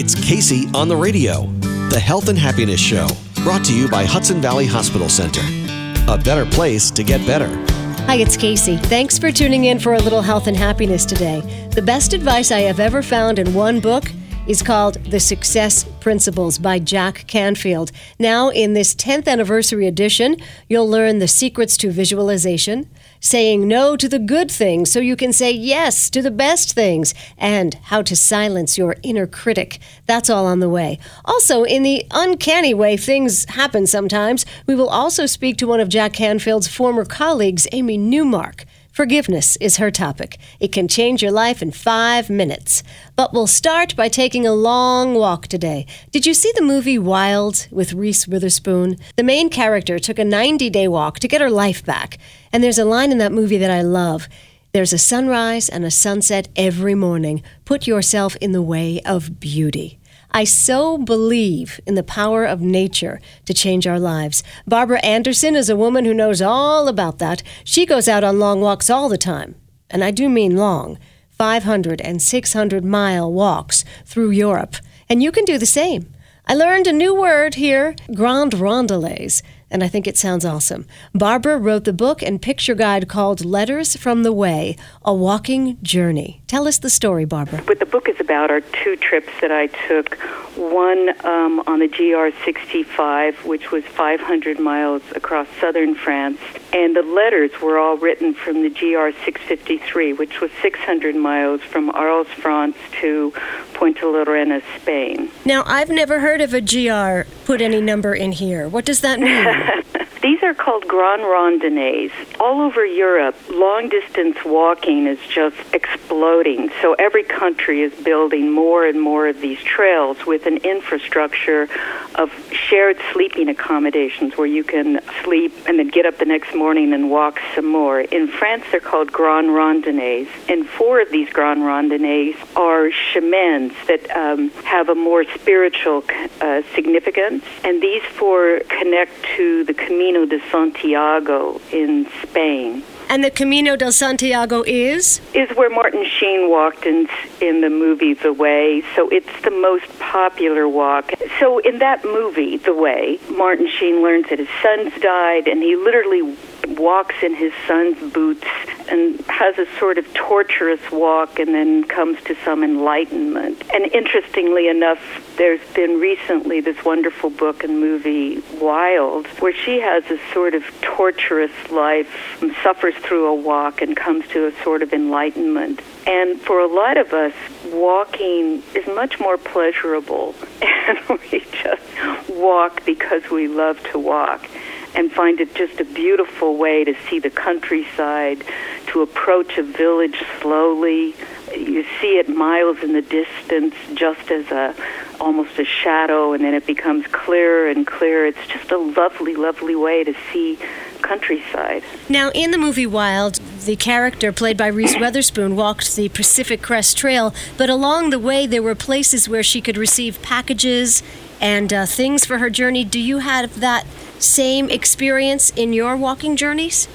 It's Casey on the Radio, the Health and Happiness Show, brought to you by Hudson Valley Hospital Center. A better place to get better. Hi, it's Casey. Thanks for tuning in for a little health and happiness today. The best advice I have ever found in one book is called The Success Principles by Jack Canfield. Now, in this 10th anniversary edition, you'll learn the secrets to visualization, saying no to the good things so you can say yes to the best things, and how to silence your inner critic. That's all on the way. Also, in the uncanny way things happen sometimes, we will also speak to one of Jack Canfield's former colleagues, Amy Newmark. Forgiveness is her topic. It can change your life in 5 minutes. But we'll start by taking a long walk today. Did you see the movie Wild with Reese Witherspoon? The main character took a 90-day walk to get her life back. And there's a line in that movie that I love. There's a sunrise and a sunset every morning. Put yourself in the way of beauty. I so believe in the power of nature to change our lives. Barbara Anderson is a woman who knows all about that. She goes out on long walks all the time, and I do mean long, 500 and 600-mile walks through Europe, and you can do the same. I learned a new word here, Grand Randonnées, and I think it sounds awesome. Barbara wrote the book and picture guide called Letters from the Way, A Walking Journey. Tell us the story, Barbara. What the book is about are two trips that I took, one on the GR653, which was 500 miles across southern France, and the letters were all written from the GR653, which was 600 miles from Arles, France to Punta Lorena, Spain. Now, I've never heard of a GR put any number in here. What does that mean? These are called Grand Randonnées. All over Europe, long-distance walking is just exploding. So every country is building more and more of these trails with an infrastructure of shared sleeping accommodations where you can sleep and then get up the next morning and walk some more. In France, they're called Grand Randonnées. And four of these Grand Randonnées are chemins that have a more spiritual significance. And these four connect to the Camino de Santiago in Spain. And the Camino de Santiago is? Is where Martin Sheen walked in the movie The Way, so it's the most popular walk. So in that movie, The Way, Martin Sheen learns that his son's died, and he literally walks in his son's boots and has a sort of torturous walk and then comes to some enlightenment. And interestingly enough, there's been recently this wonderful book and movie, Wild, where she has a sort of torturous life, suffers through a walk and comes to a sort of enlightenment. And for a lot of us, walking is much more pleasurable, and we just walk because we love to walk and find it just a beautiful way to see the countryside, to approach a village slowly. You see it miles in the distance just as almost a shadow, and then it becomes clearer and clearer. It's just a lovely, lovely way to see countryside. Now, in the movie Wild, the character played by Reese Witherspoon walked the Pacific Crest Trail, but along the way there were places where she could receive packages and things for her journey. Do you have that same experience in your walking journeys?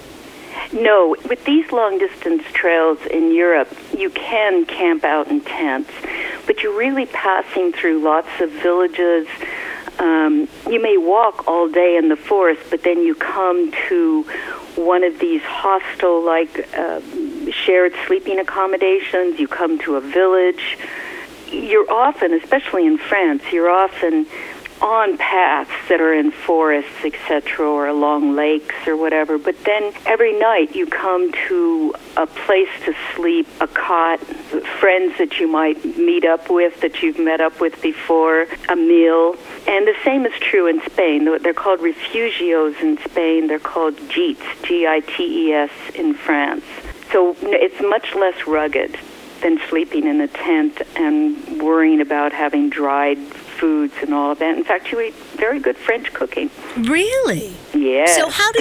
No. With these long-distance trails in Europe, you can camp out in tents, but you're really passing through lots of villages. You may walk all day in the forest, but then you come to one of these hostel-like shared sleeping accommodations. You come to a village. You're often, especially in France, you're often on paths that are in forests, etc., or along lakes or whatever. But then every night you come to a place to sleep, a cot, friends that you might meet up with, that you've met up with before, a meal. And the same is true in Spain. They're called refugios in Spain. They're called gîtes, G-I-T-E-S, in France. So it's much less rugged than sleeping in a tent and worrying about having dried foods and all of that. In fact, you eat very good French cooking. Really? Yes. So how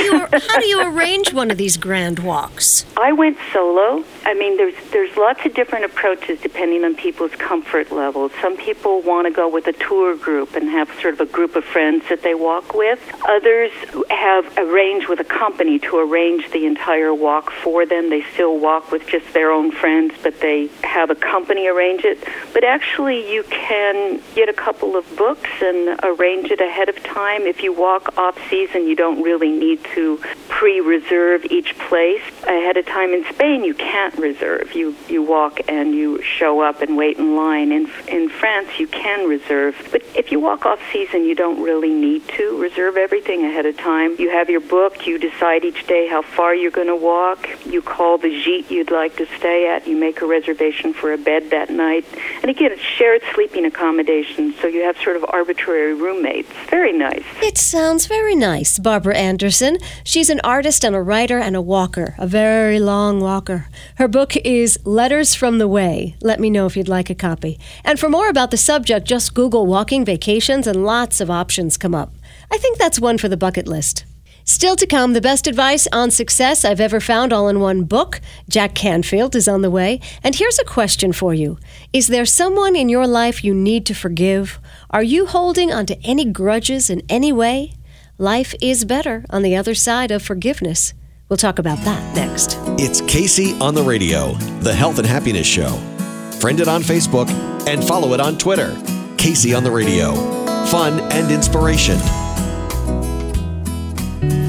do you arrange one of these grand walks? I went solo. I mean, there's lots of different approaches depending on people's comfort level. Some people want to go with a tour group and have sort of a group of friends that they walk with. Others have arranged with a company to arrange the entire walk for them. They still walk with just their own friends, but they have a company arrange it, but actually you can get a couple of books and arrange it ahead of time. If you walk off-season, you don't really need to pre-reserve each place ahead of time. In Spain, you can't reserve. You walk and you show up and wait in line. In France, you can reserve. But if you walk off-season, you don't really need to reserve everything ahead of time. You have your book. You decide each day how far you're going to walk. You call the gîte you'd like to stay at. You make a reservation for a bed that night. And again, it's shared sleeping accommodations, so you have sort of arbitrary roommates. Very nice. It sounds very nice, Barbara Anderson. She's an artist and a writer and a walker, a very long walker. Her book is Letters from the Way. Let me know if you'd like a copy. And for more about the subject, just Google walking vacations and lots of options come up. I think that's one for the bucket list. Still to come, the best advice on success I've ever found all in one book. Jack Canfield is on the way. And here's a question for you. Is there someone in your life you need to forgive? Are you holding onto any grudges in any way? Life is better on the other side of forgiveness. We'll talk about that next. It's Casey on the Radio, the Health and Happiness Show. Friend it on Facebook and follow it on Twitter. Casey on the Radio. Fun and inspiration.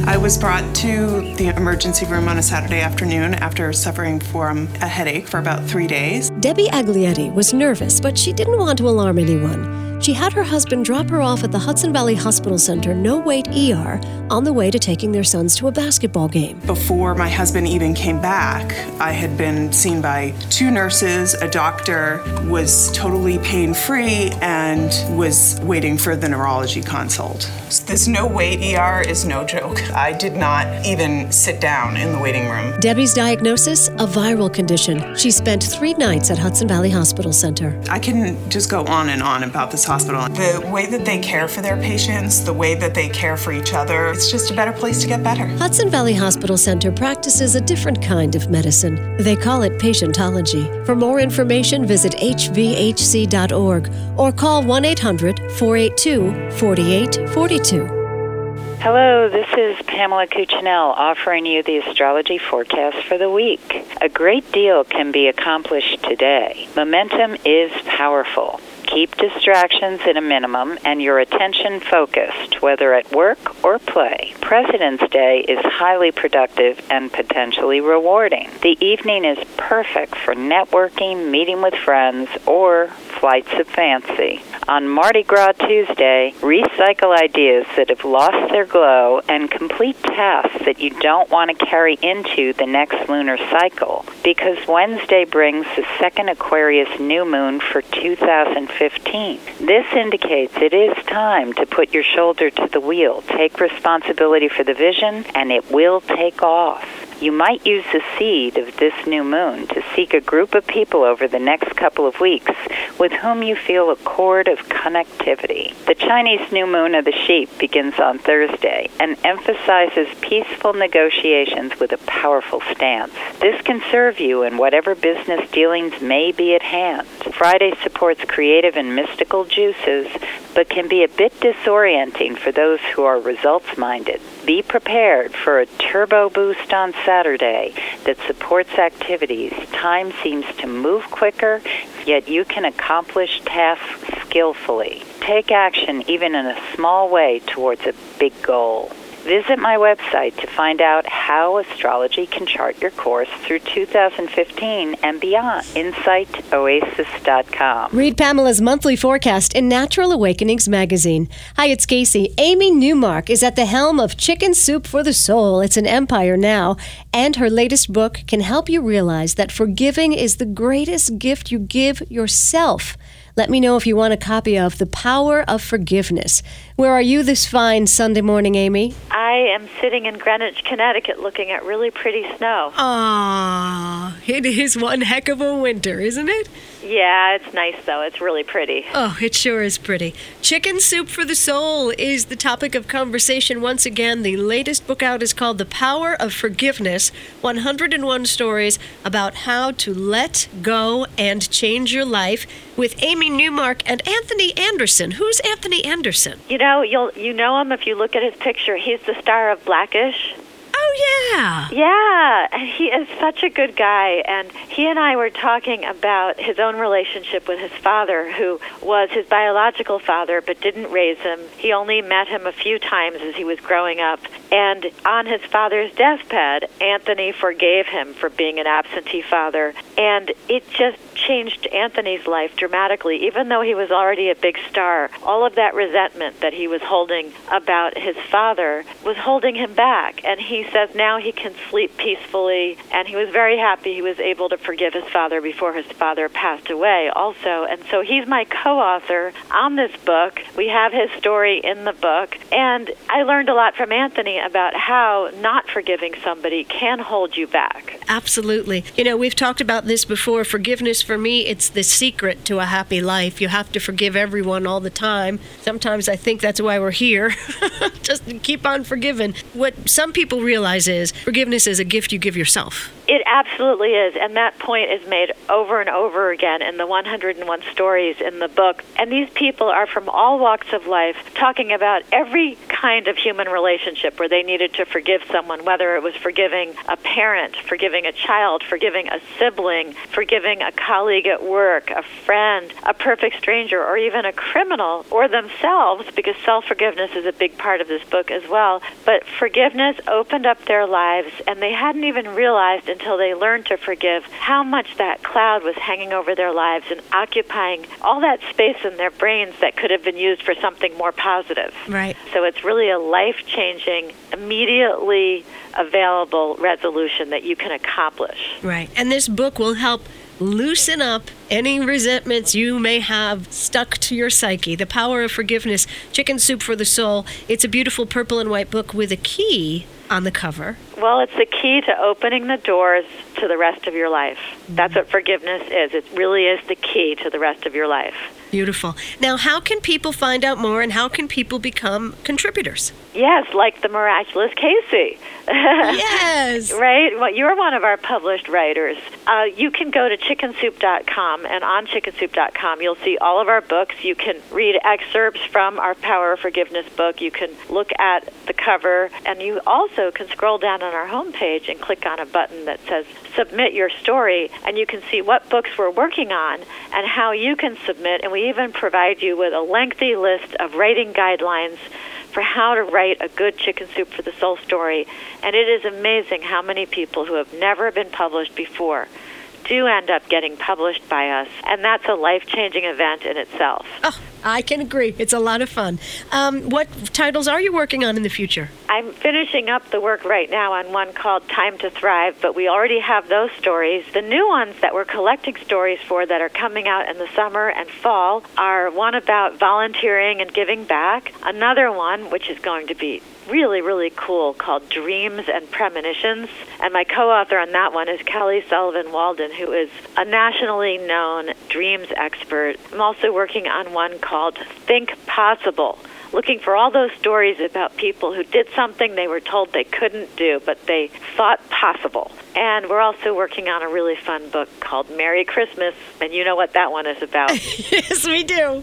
I was brought to the emergency room on a Saturday afternoon after suffering from a headache for about 3 days. Debbie Aglietti was nervous, but she didn't want to alarm anyone. She had her husband drop her off at the Hudson Valley Hospital Center, no-wait ER, on the way to taking their sons to a basketball game. Before my husband even came back, I had been seen by 2 nurses, a doctor, was totally pain-free, and was waiting for the neurology consult. This no-wait ER is no joke. I did not even sit down in the waiting room. Debbie's diagnosis, a viral condition. She spent 3 nights at Hudson Valley Hospital Center. I can just go on and on about this hospital. The way that they care for their patients, the way that they care for each other, it's just a better place to get better. Hudson Valley Hospital Center practices a different kind of medicine. They call it patientology. For more information, visit hvhc.org or call 1-800-482-4842. Hello, this is Pamela Cucinell offering you the astrology forecast for the week. A great deal can be accomplished today. Momentum is powerful. Keep distractions at a minimum and your attention focused, whether at work or play. President's Day is highly productive and potentially rewarding. The evening is perfect for networking, meeting with friends, or flights of fancy. On Mardi Gras Tuesday, recycle ideas that have lost their glow and complete tasks that you don't want to carry into the next lunar cycle, because Wednesday brings the second Aquarius new moon for 2015. This indicates it is time to put your shoulder to the wheel, take responsibility for the vision, and it will take off. You might use the seed of this new moon to seek a group of people over the next couple of weeks with whom you feel a cord of connectivity. The Chinese new moon of the sheep begins on Thursday and emphasizes peaceful negotiations with a powerful stance. This can serve you in whatever business dealings may be at hand. Friday supports creative and mystical juices, but can be a bit disorienting for those who are results-minded. Be prepared for a turbo boost on Saturday that supports activities. Time seems to move quicker, yet you can accomplish tasks skillfully. Take action even in a small way towards a big goal. Visit my website to find out how astrology can chart your course through 2015 and beyond. InsightOasis.com. Read Pamela's monthly forecast in Natural Awakenings magazine. Hi, it's Casey. Amy Newmark is at the helm of Chicken Soup for the Soul. It's an empire now. And her latest book can help you realize that forgiving is the greatest gift you give yourself. Let me know if you want a copy of The Power of Forgiveness. Where are you this fine Sunday morning, Amy? I am sitting in Greenwich, Connecticut, looking at really pretty snow. Ah, it is one heck of a winter, isn't it? Yeah, it's nice, though. It's really pretty. Oh, it sure is pretty. Chicken Soup for the Soul is the topic of conversation once again. The latest book out is called The Power of Forgiveness, 101 Stories About How to Let Go and Change Your Life, with Amy Newmark and Anthony Anderson. Who's Anthony Anderson? You know him if you look at his picture. He's the star of Black-ish. Oh, Oh, yeah. Yeah, and he is such a good guy. And he and I were talking about his own relationship with his father, who was his biological father but didn't raise him. He only met him a few times as he was growing up. And on his father's deathbed, Anthony forgave him for being an absentee father. And it just changed Anthony's life dramatically, even though he was already a big star. All of that resentment that he was holding about his father was holding him back. And he says now he can sleep peacefully, and he was very happy he was able to forgive his father before his father passed away also. And so he's my co-author on this book. We have his story in the book. And I learned a lot from Anthony about how not forgiving somebody can hold you back. Absolutely. You know, we've talked about this before. Forgiveness, for me, it's the secret to a happy life. You have to forgive everyone all the time. Sometimes I think that's why we're here, just to keep on forgiving. What some people realize is forgiveness is a gift you give yourself. It absolutely is, and that point is made over and over again in the 101 stories in the book. And these people are from all walks of life, talking about every kind of human relationship where they needed to forgive someone, whether it was forgiving a parent, forgiving a child, forgiving a sibling, forgiving a colleague at work, a friend, a perfect stranger, or even a criminal, or themselves, because self-forgiveness is a big part of this book as well. But forgiveness opened up their lives, and they hadn't even realized until they learned to forgive how much that cloud was hanging over their lives and occupying all that space in their brains that could have been used for something more positive. Right. So it's really a life-changing, immediately available resolution that you can accomplish. Right. And this book will help loosen up any resentments you may have stuck to your psyche. The Power of Forgiveness, Chicken Soup for the Soul. It's a beautiful purple and white book with a key on the cover. Well, it's the key to opening the doors to the rest of your life. That's what forgiveness is. It really is the key to the rest of your life. Beautiful. Now, how can people find out more, and how can people become contributors? Yes, like the miraculous Casey. Yes. Right? Well, you're one of our published writers. You can go to chickensoup.com, and on chickensoup.com, you'll see all of our books. You can read excerpts from our Power of Forgiveness book. You can look at the cover, and you also can scroll down on our homepage and click on a button that says Submit Your Story, and you can see what books we're working on and how you can submit, and we even provide you with a lengthy list of writing guidelines for how to write a good Chicken Soup for the Soul story. And it is amazing how many people who have never been published before do end up getting published by us, and that's a life-changing event in itself. Oh, I can agree. It's a lot of fun. What titles are you working on in the future? I'm finishing up the work right now on one called Time to Thrive, but we already have those stories. The new ones that we're collecting stories for that are coming out in the summer and fall are one about volunteering and giving back, another one, which is going to be really, really cool, called Dreams and Premonitions. And my co-author on that one is Kelly Sullivan Walden, who is a nationally known dreams expert. I'm also working on one called Think Possible, looking for all those stories about people who did something they were told they couldn't do, but they thought possible. And we're also working on a really fun book called Merry Christmas, and you know what that one is about. Yes, we do.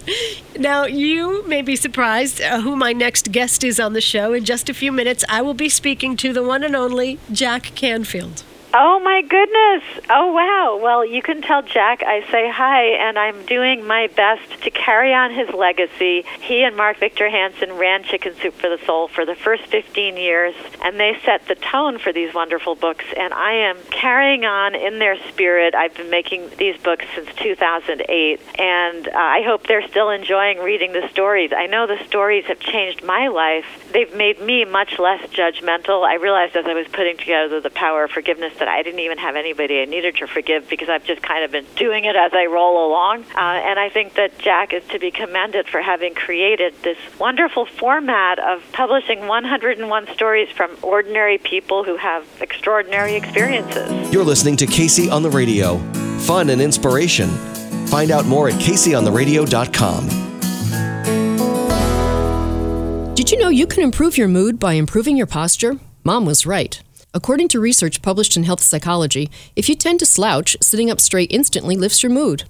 Now, you may be surprised who my next guest is on the show. In just a few minutes, I will be speaking to the one and only Jack Canfield. Oh, my goodness. Oh, wow. Well, you can tell Jack I say hi, and I'm doing my best to carry on his legacy. He and Mark Victor Hansen ran Chicken Soup for the Soul for the first 15 years, and they set the tone for these wonderful books, and I am carrying on in their spirit. I've been making these books since 2008, and I hope they're still enjoying reading the stories. I know the stories have changed my life. They've made me much less judgmental. I realized as I was putting together The Power of Forgiveness that I didn't even have anybody I needed to forgive, because I've just kind of been doing it as I roll along. And I think that Jack is to be commended for having created this wonderful format of publishing 101 stories from ordinary people who have extraordinary experiences. You're listening to Casey on the Radio. Fun and inspiration. Find out more at CaseyOnTheRadio.com. Did you know you can improve your mood by improving your posture? Mom was right. According to research published in Health Psychology, if you tend to slouch, sitting up straight instantly lifts your mood.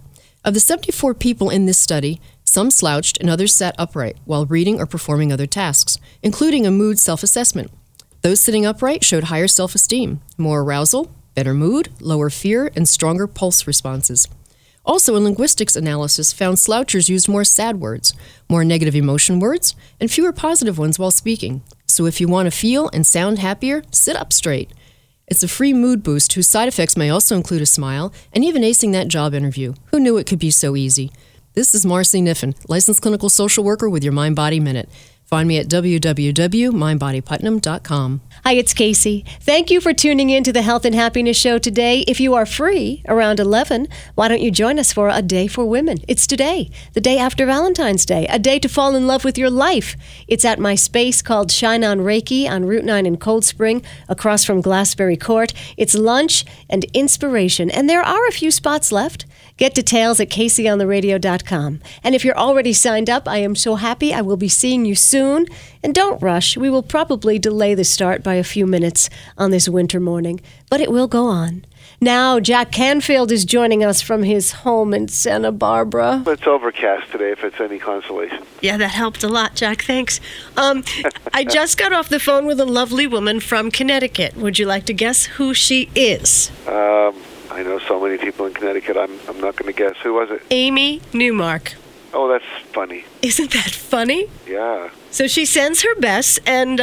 Of the 74 people in this study, some slouched and others sat upright while reading or performing other tasks, including a mood self-assessment. Those sitting upright showed higher self-esteem, more arousal, better mood, lower fear, and stronger pulse responses. Also, a linguistics analysis found slouchers used more sad words, more negative emotion words, and fewer positive ones while speaking. So if you want to feel and sound happier, sit up straight. It's a free mood boost whose side effects may also include a smile and even acing that job interview. Who knew it could be so easy? This is Marcy Niffin, licensed clinical social worker with your Mind Body Minute. Find me at www.mindbodyputnam.com. Hi, it's Casey. Thank you for tuning in to the Health and Happiness Show today. If you are free around 11, why don't you join us for A Day for Women? It's today, the day after Valentine's Day, a day to fall in love with your life. It's at my space called Shine on Reiki on Route 9 in Cold Spring, across from Glassbury Court. It's lunch and inspiration, and there are a few spots left. Get details at CaseyOnTheRadio.com. And if you're already signed up, I am so happy. I will be seeing you soon. And don't rush. We will probably delay the start by a few minutes on this winter morning, but it will go on. Now, Jack Canfield is joining us from his home in Santa Barbara. It's overcast today, if it's any consolation. Yeah, that helped a lot, Jack. Thanks. I just got off the phone with a lovely woman from Connecticut. Would you like to guess who she is? I know so many people in Connecticut, I'm not going to guess. Who was it? Amy Newmark. Oh, that's funny. Isn't that funny? Yeah. So she sends her best and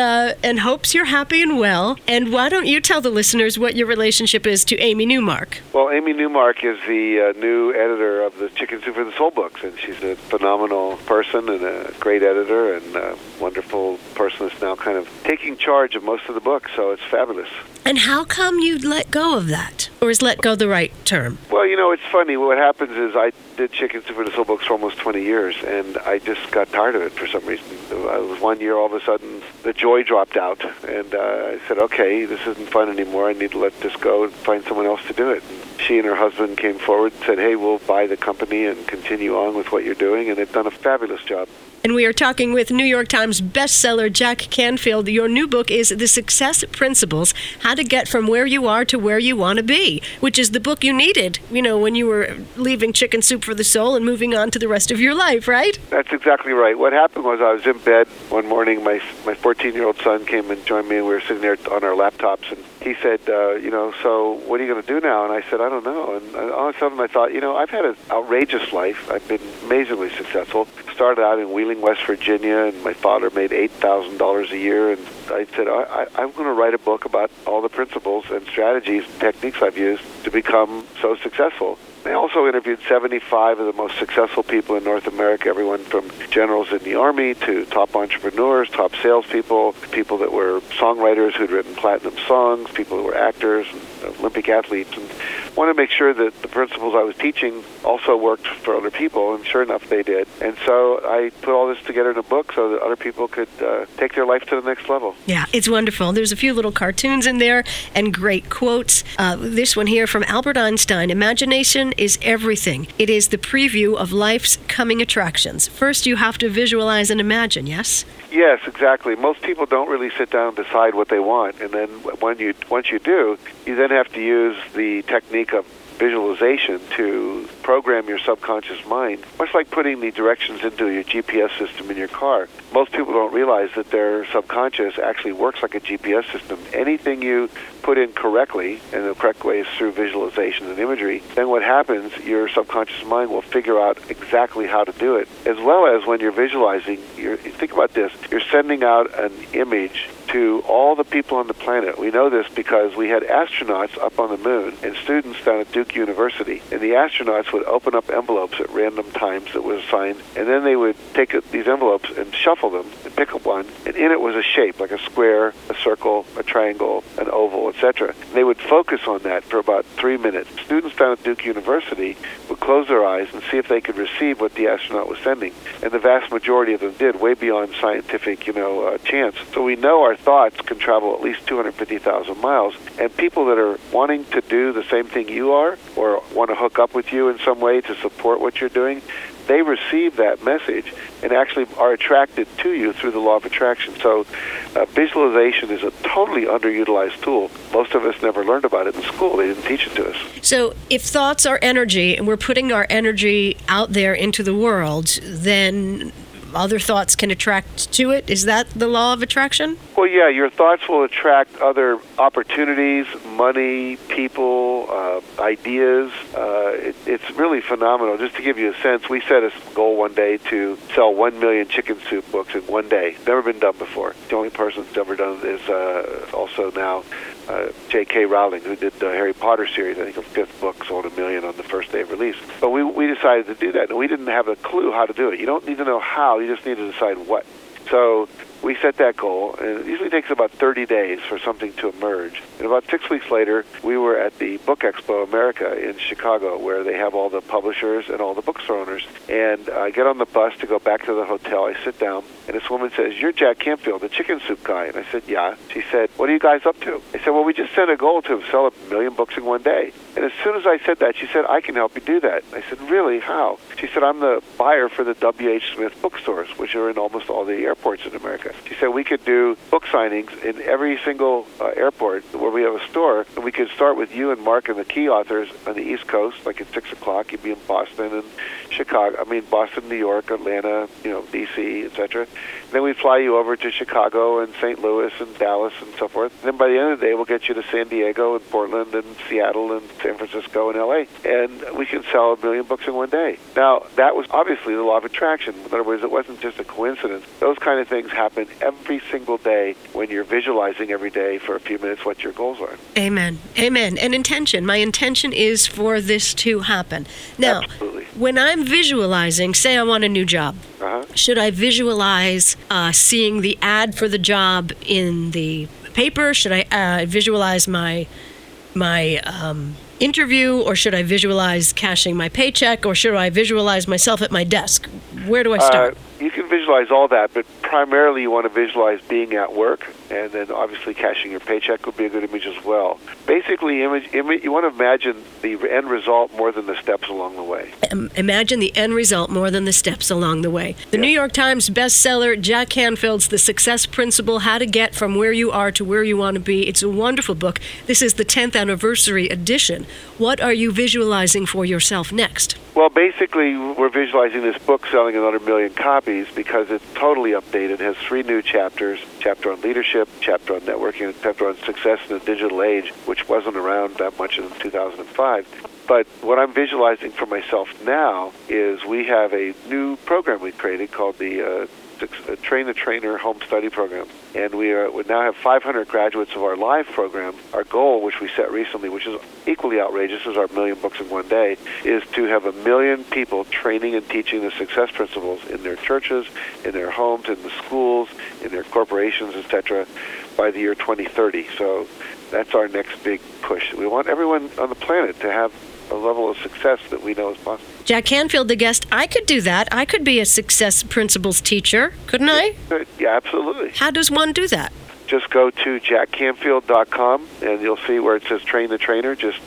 hopes you're happy and well. And why don't you tell the listeners what your relationship is to Amy Newmark? Well, Amy Newmark is the new editor of the Chicken Soup for the Soul books, and she's a phenomenal person and a great editor and a wonderful person that's now kind of taking charge of most of the books, so it's fabulous. And how come you let go of that? Or is let go the right term? Well, you know, it's funny. What happens is I did Chicken Soup for the Soul books for almost 20 years, and I just got tired of it for some reason. I was 1 year, all of a sudden, the joy dropped out, and I said, okay, this isn't fun anymore. I need to let this go and find someone else to do it. And she and her husband came forward and said, hey, we'll buy the company and continue on with what you're doing, and they've done a fabulous job. And we are talking with New York Times bestseller Jack Canfield. Your new book is The Success Principles, How to Get From Where You Are to Where You Want to Be, which is the book you needed, you know, when you were leaving Chicken Soup for the Soul and moving on to the rest of your life, right? That's exactly right. What happened was I was in bed one morning. My 14-year-old son came and joined me, and we were sitting there on our laptops, and he said, so what are you going to do now? And I said, I don't know. And all of a sudden I thought, I've had an outrageous life. I've been amazingly successful. Started out in Wheeling, West Virginia, and my father made $8,000 a year. And I said, I'm going to write a book about all the principles and strategies and techniques I've used to become so successful. I also interviewed 75 of the most successful people in North America, everyone from generals in the Army to top entrepreneurs, top salespeople, people that were songwriters who'd written platinum songs, people who were actors, and Olympic athletes. And I wanted to make sure that the principles I was teaching also worked for other people, and sure enough, they did. And so I put all this together in a book so that other people could take their life to the next level. Yeah, it's wonderful. There's a few little cartoons in there and great quotes. This one here from Albert Einstein, imagination is everything. It is the preview of life's coming attractions. First, you have to visualize and imagine, yes? Yes, exactly. Most people don't really sit down and decide what they want. And then once you do, you then have to use the technique of visualization to program your subconscious mind, much like putting the directions into your GPS system in your car. Most people don't realize that their subconscious actually works like a GPS system. Anything you put in correctly, and the correct way is through visualization and imagery, then what happens, your subconscious mind will figure out exactly how to do it. As well as when you're visualizing, think about this, you're sending out an image to all the people on the planet. We know this because we had astronauts up on the moon and students down at Duke University. And the astronauts would open up envelopes at random times that was assigned, and then they would take these envelopes and shuffle them and pick up one, and in it was a shape, like a square, a circle, a triangle, an oval, etc. They would focus on that for about 3 minutes. Students down at Duke University would close their eyes and see if they could receive what the astronaut was sending. And the vast majority of them did, way beyond scientific, chance. So we know our thoughts can travel at least 250,000 miles, and people that are wanting to do the same thing you are or want to hook up with you in some way to support what you're doing, they receive that message and actually are attracted to you through the law of attraction. So visualization is a totally underutilized tool. Most of us never learned about it in school. They didn't teach it to us. So if thoughts are energy and we're putting our energy out there into the world, then other thoughts can attract to it. Is that the law of attraction? Well, yeah, your thoughts will attract other opportunities, money, people, ideas. It's really phenomenal. Just to give you a sense, we set a goal one day to sell 1 million chicken soup books in one day. Never been done before. The only person that's ever done it is also now J.K. Rowling, who did the Harry Potter series. I think her fifth book sold 1 million on the first day of release. But we decided to do that, and we didn't have a clue how to do it. You don't need to know how. You just need to decide what. So we set that goal, and it usually takes about 30 days for something to emerge. And about 6 weeks later, we were at the Book Expo America in Chicago, where they have all the publishers and all the bookstore owners. And I get on the bus to go back to the hotel. I sit down, and this woman says, "You're Jack Canfield, the chicken soup guy." And I said, "Yeah." She said, "What are you guys up to?" I said, "Well, we just set a goal to sell 1 million books in one day." And as soon as I said that, she said, "I can help you do that." I said, "Really? How?" She said, "I'm the buyer for the WH Smith bookstores, which are in almost all the airports in America." She said we could do book signings in every single airport where we have a store, and we could start with you and Mark and the key authors on the East Coast, like at 6 o'clock. You'd be in Boston and Chicago. I mean, Boston, New York, Atlanta, D.C., etc. Then we'd fly you over to Chicago and St. Louis and Dallas and so forth. And then by the end of the day, we'll get you to San Diego and Portland and Seattle and San Francisco and L.A. And we can sell 1 million books in one day. Now, that was obviously the law of attraction. In other words, it wasn't just a coincidence. Those kind of things happen every single day when you're visualizing every day for a few minutes what your goals are. Amen. Amen. And intention. My intention is for this to happen. Now, absolutely. When I'm visualizing, say I want a new job, should I visualize seeing the ad for the job in the paper? Should I visualize my interview, or should I visualize cashing my paycheck, or should I visualize myself at my desk? Where do I start? You can visualize all that, but primarily you want to visualize being at work, and then obviously cashing your paycheck would be a good image as well. Basically, you want to imagine the end result more than the steps along the way. Imagine the end result more than the steps along the way. The New York Times bestseller, Jack Canfield's The Success Principles, How to Get From Where You Are to Where You Want to Be. It's a wonderful book. This is the 10th anniversary edition. What are you visualizing for yourself next? Well, basically, we're visualizing this book selling another 1 million copies because it's totally updated. It has 3 new chapters, chapter on leadership, chapter on networking, and chapter on success in the digital age, which wasn't around that much in 2005. But what I'm visualizing for myself now is we have a new program we created called the Train the Trainer Home Study Program. And we now have 500 graduates of our live program. Our goal, which we set recently, which is equally outrageous as our 1 million books in one day, is to have 1 million people training and teaching the success principles in their churches, in their homes, in the schools, in their corporations, etc., by the year 2030. So that's our next big push. We want everyone on the planet to have a level of success that we know is possible. Jack Canfield, the guest, I could do that. I could be a Success Principles teacher, couldn't I? Yeah, absolutely. How does one do that? Just go to jackcanfield.com, and you'll see where it says Train the Trainer. Just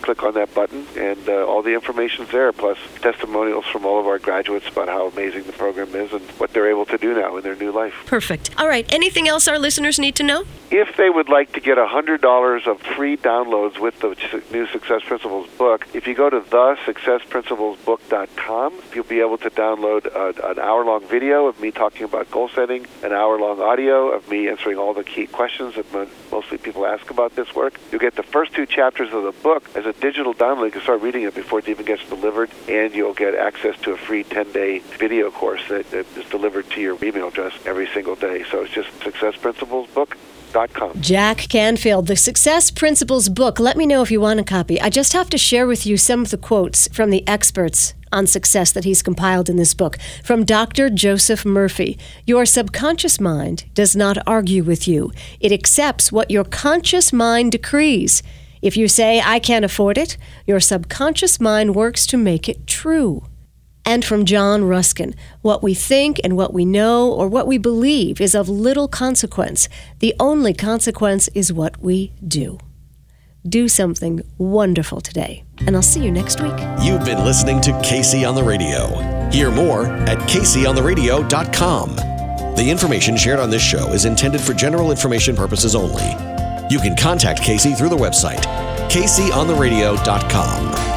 click on that button, and all the information's there, plus testimonials from all of our graduates about how amazing the program is and what they're able to do now in their new life. Perfect. All right. Anything else our listeners need to know? If they would like to get $100 of free downloads with the new Success Principles book, if you go to thesuccessprinciplesbook.com, you'll be able to download an hour-long video of me talking about goal setting, an hour-long audio of me answering all the key questions that mostly people ask about this work. You'll get the first 2 chapters of the book as a digital download. You can start reading it before it even gets delivered, and you'll get access to a free 10-day video course that is delivered to your email address every single day. So it's just successprinciplesbook.com. Jack Canfield, The Success Principles book. Let me know if you want a copy. I just have to share with you some of the quotes from the experts on success that he's compiled in this book. From Dr. Joseph Murphy, your subconscious mind does not argue with you. It accepts what your conscious mind decrees. If you say, I can't afford it, your subconscious mind works to make it true. And from John Ruskin, what we think and what we know or what we believe is of little consequence. The only consequence is what we do. Do something wonderful today, and I'll see you next week. You've been listening to Casey on the Radio. Hear more at CaseyOnTheRadio.com. The information shared on this show is intended for general information purposes only. You can contact Casey through the website, CaseyOnTheRadio.com.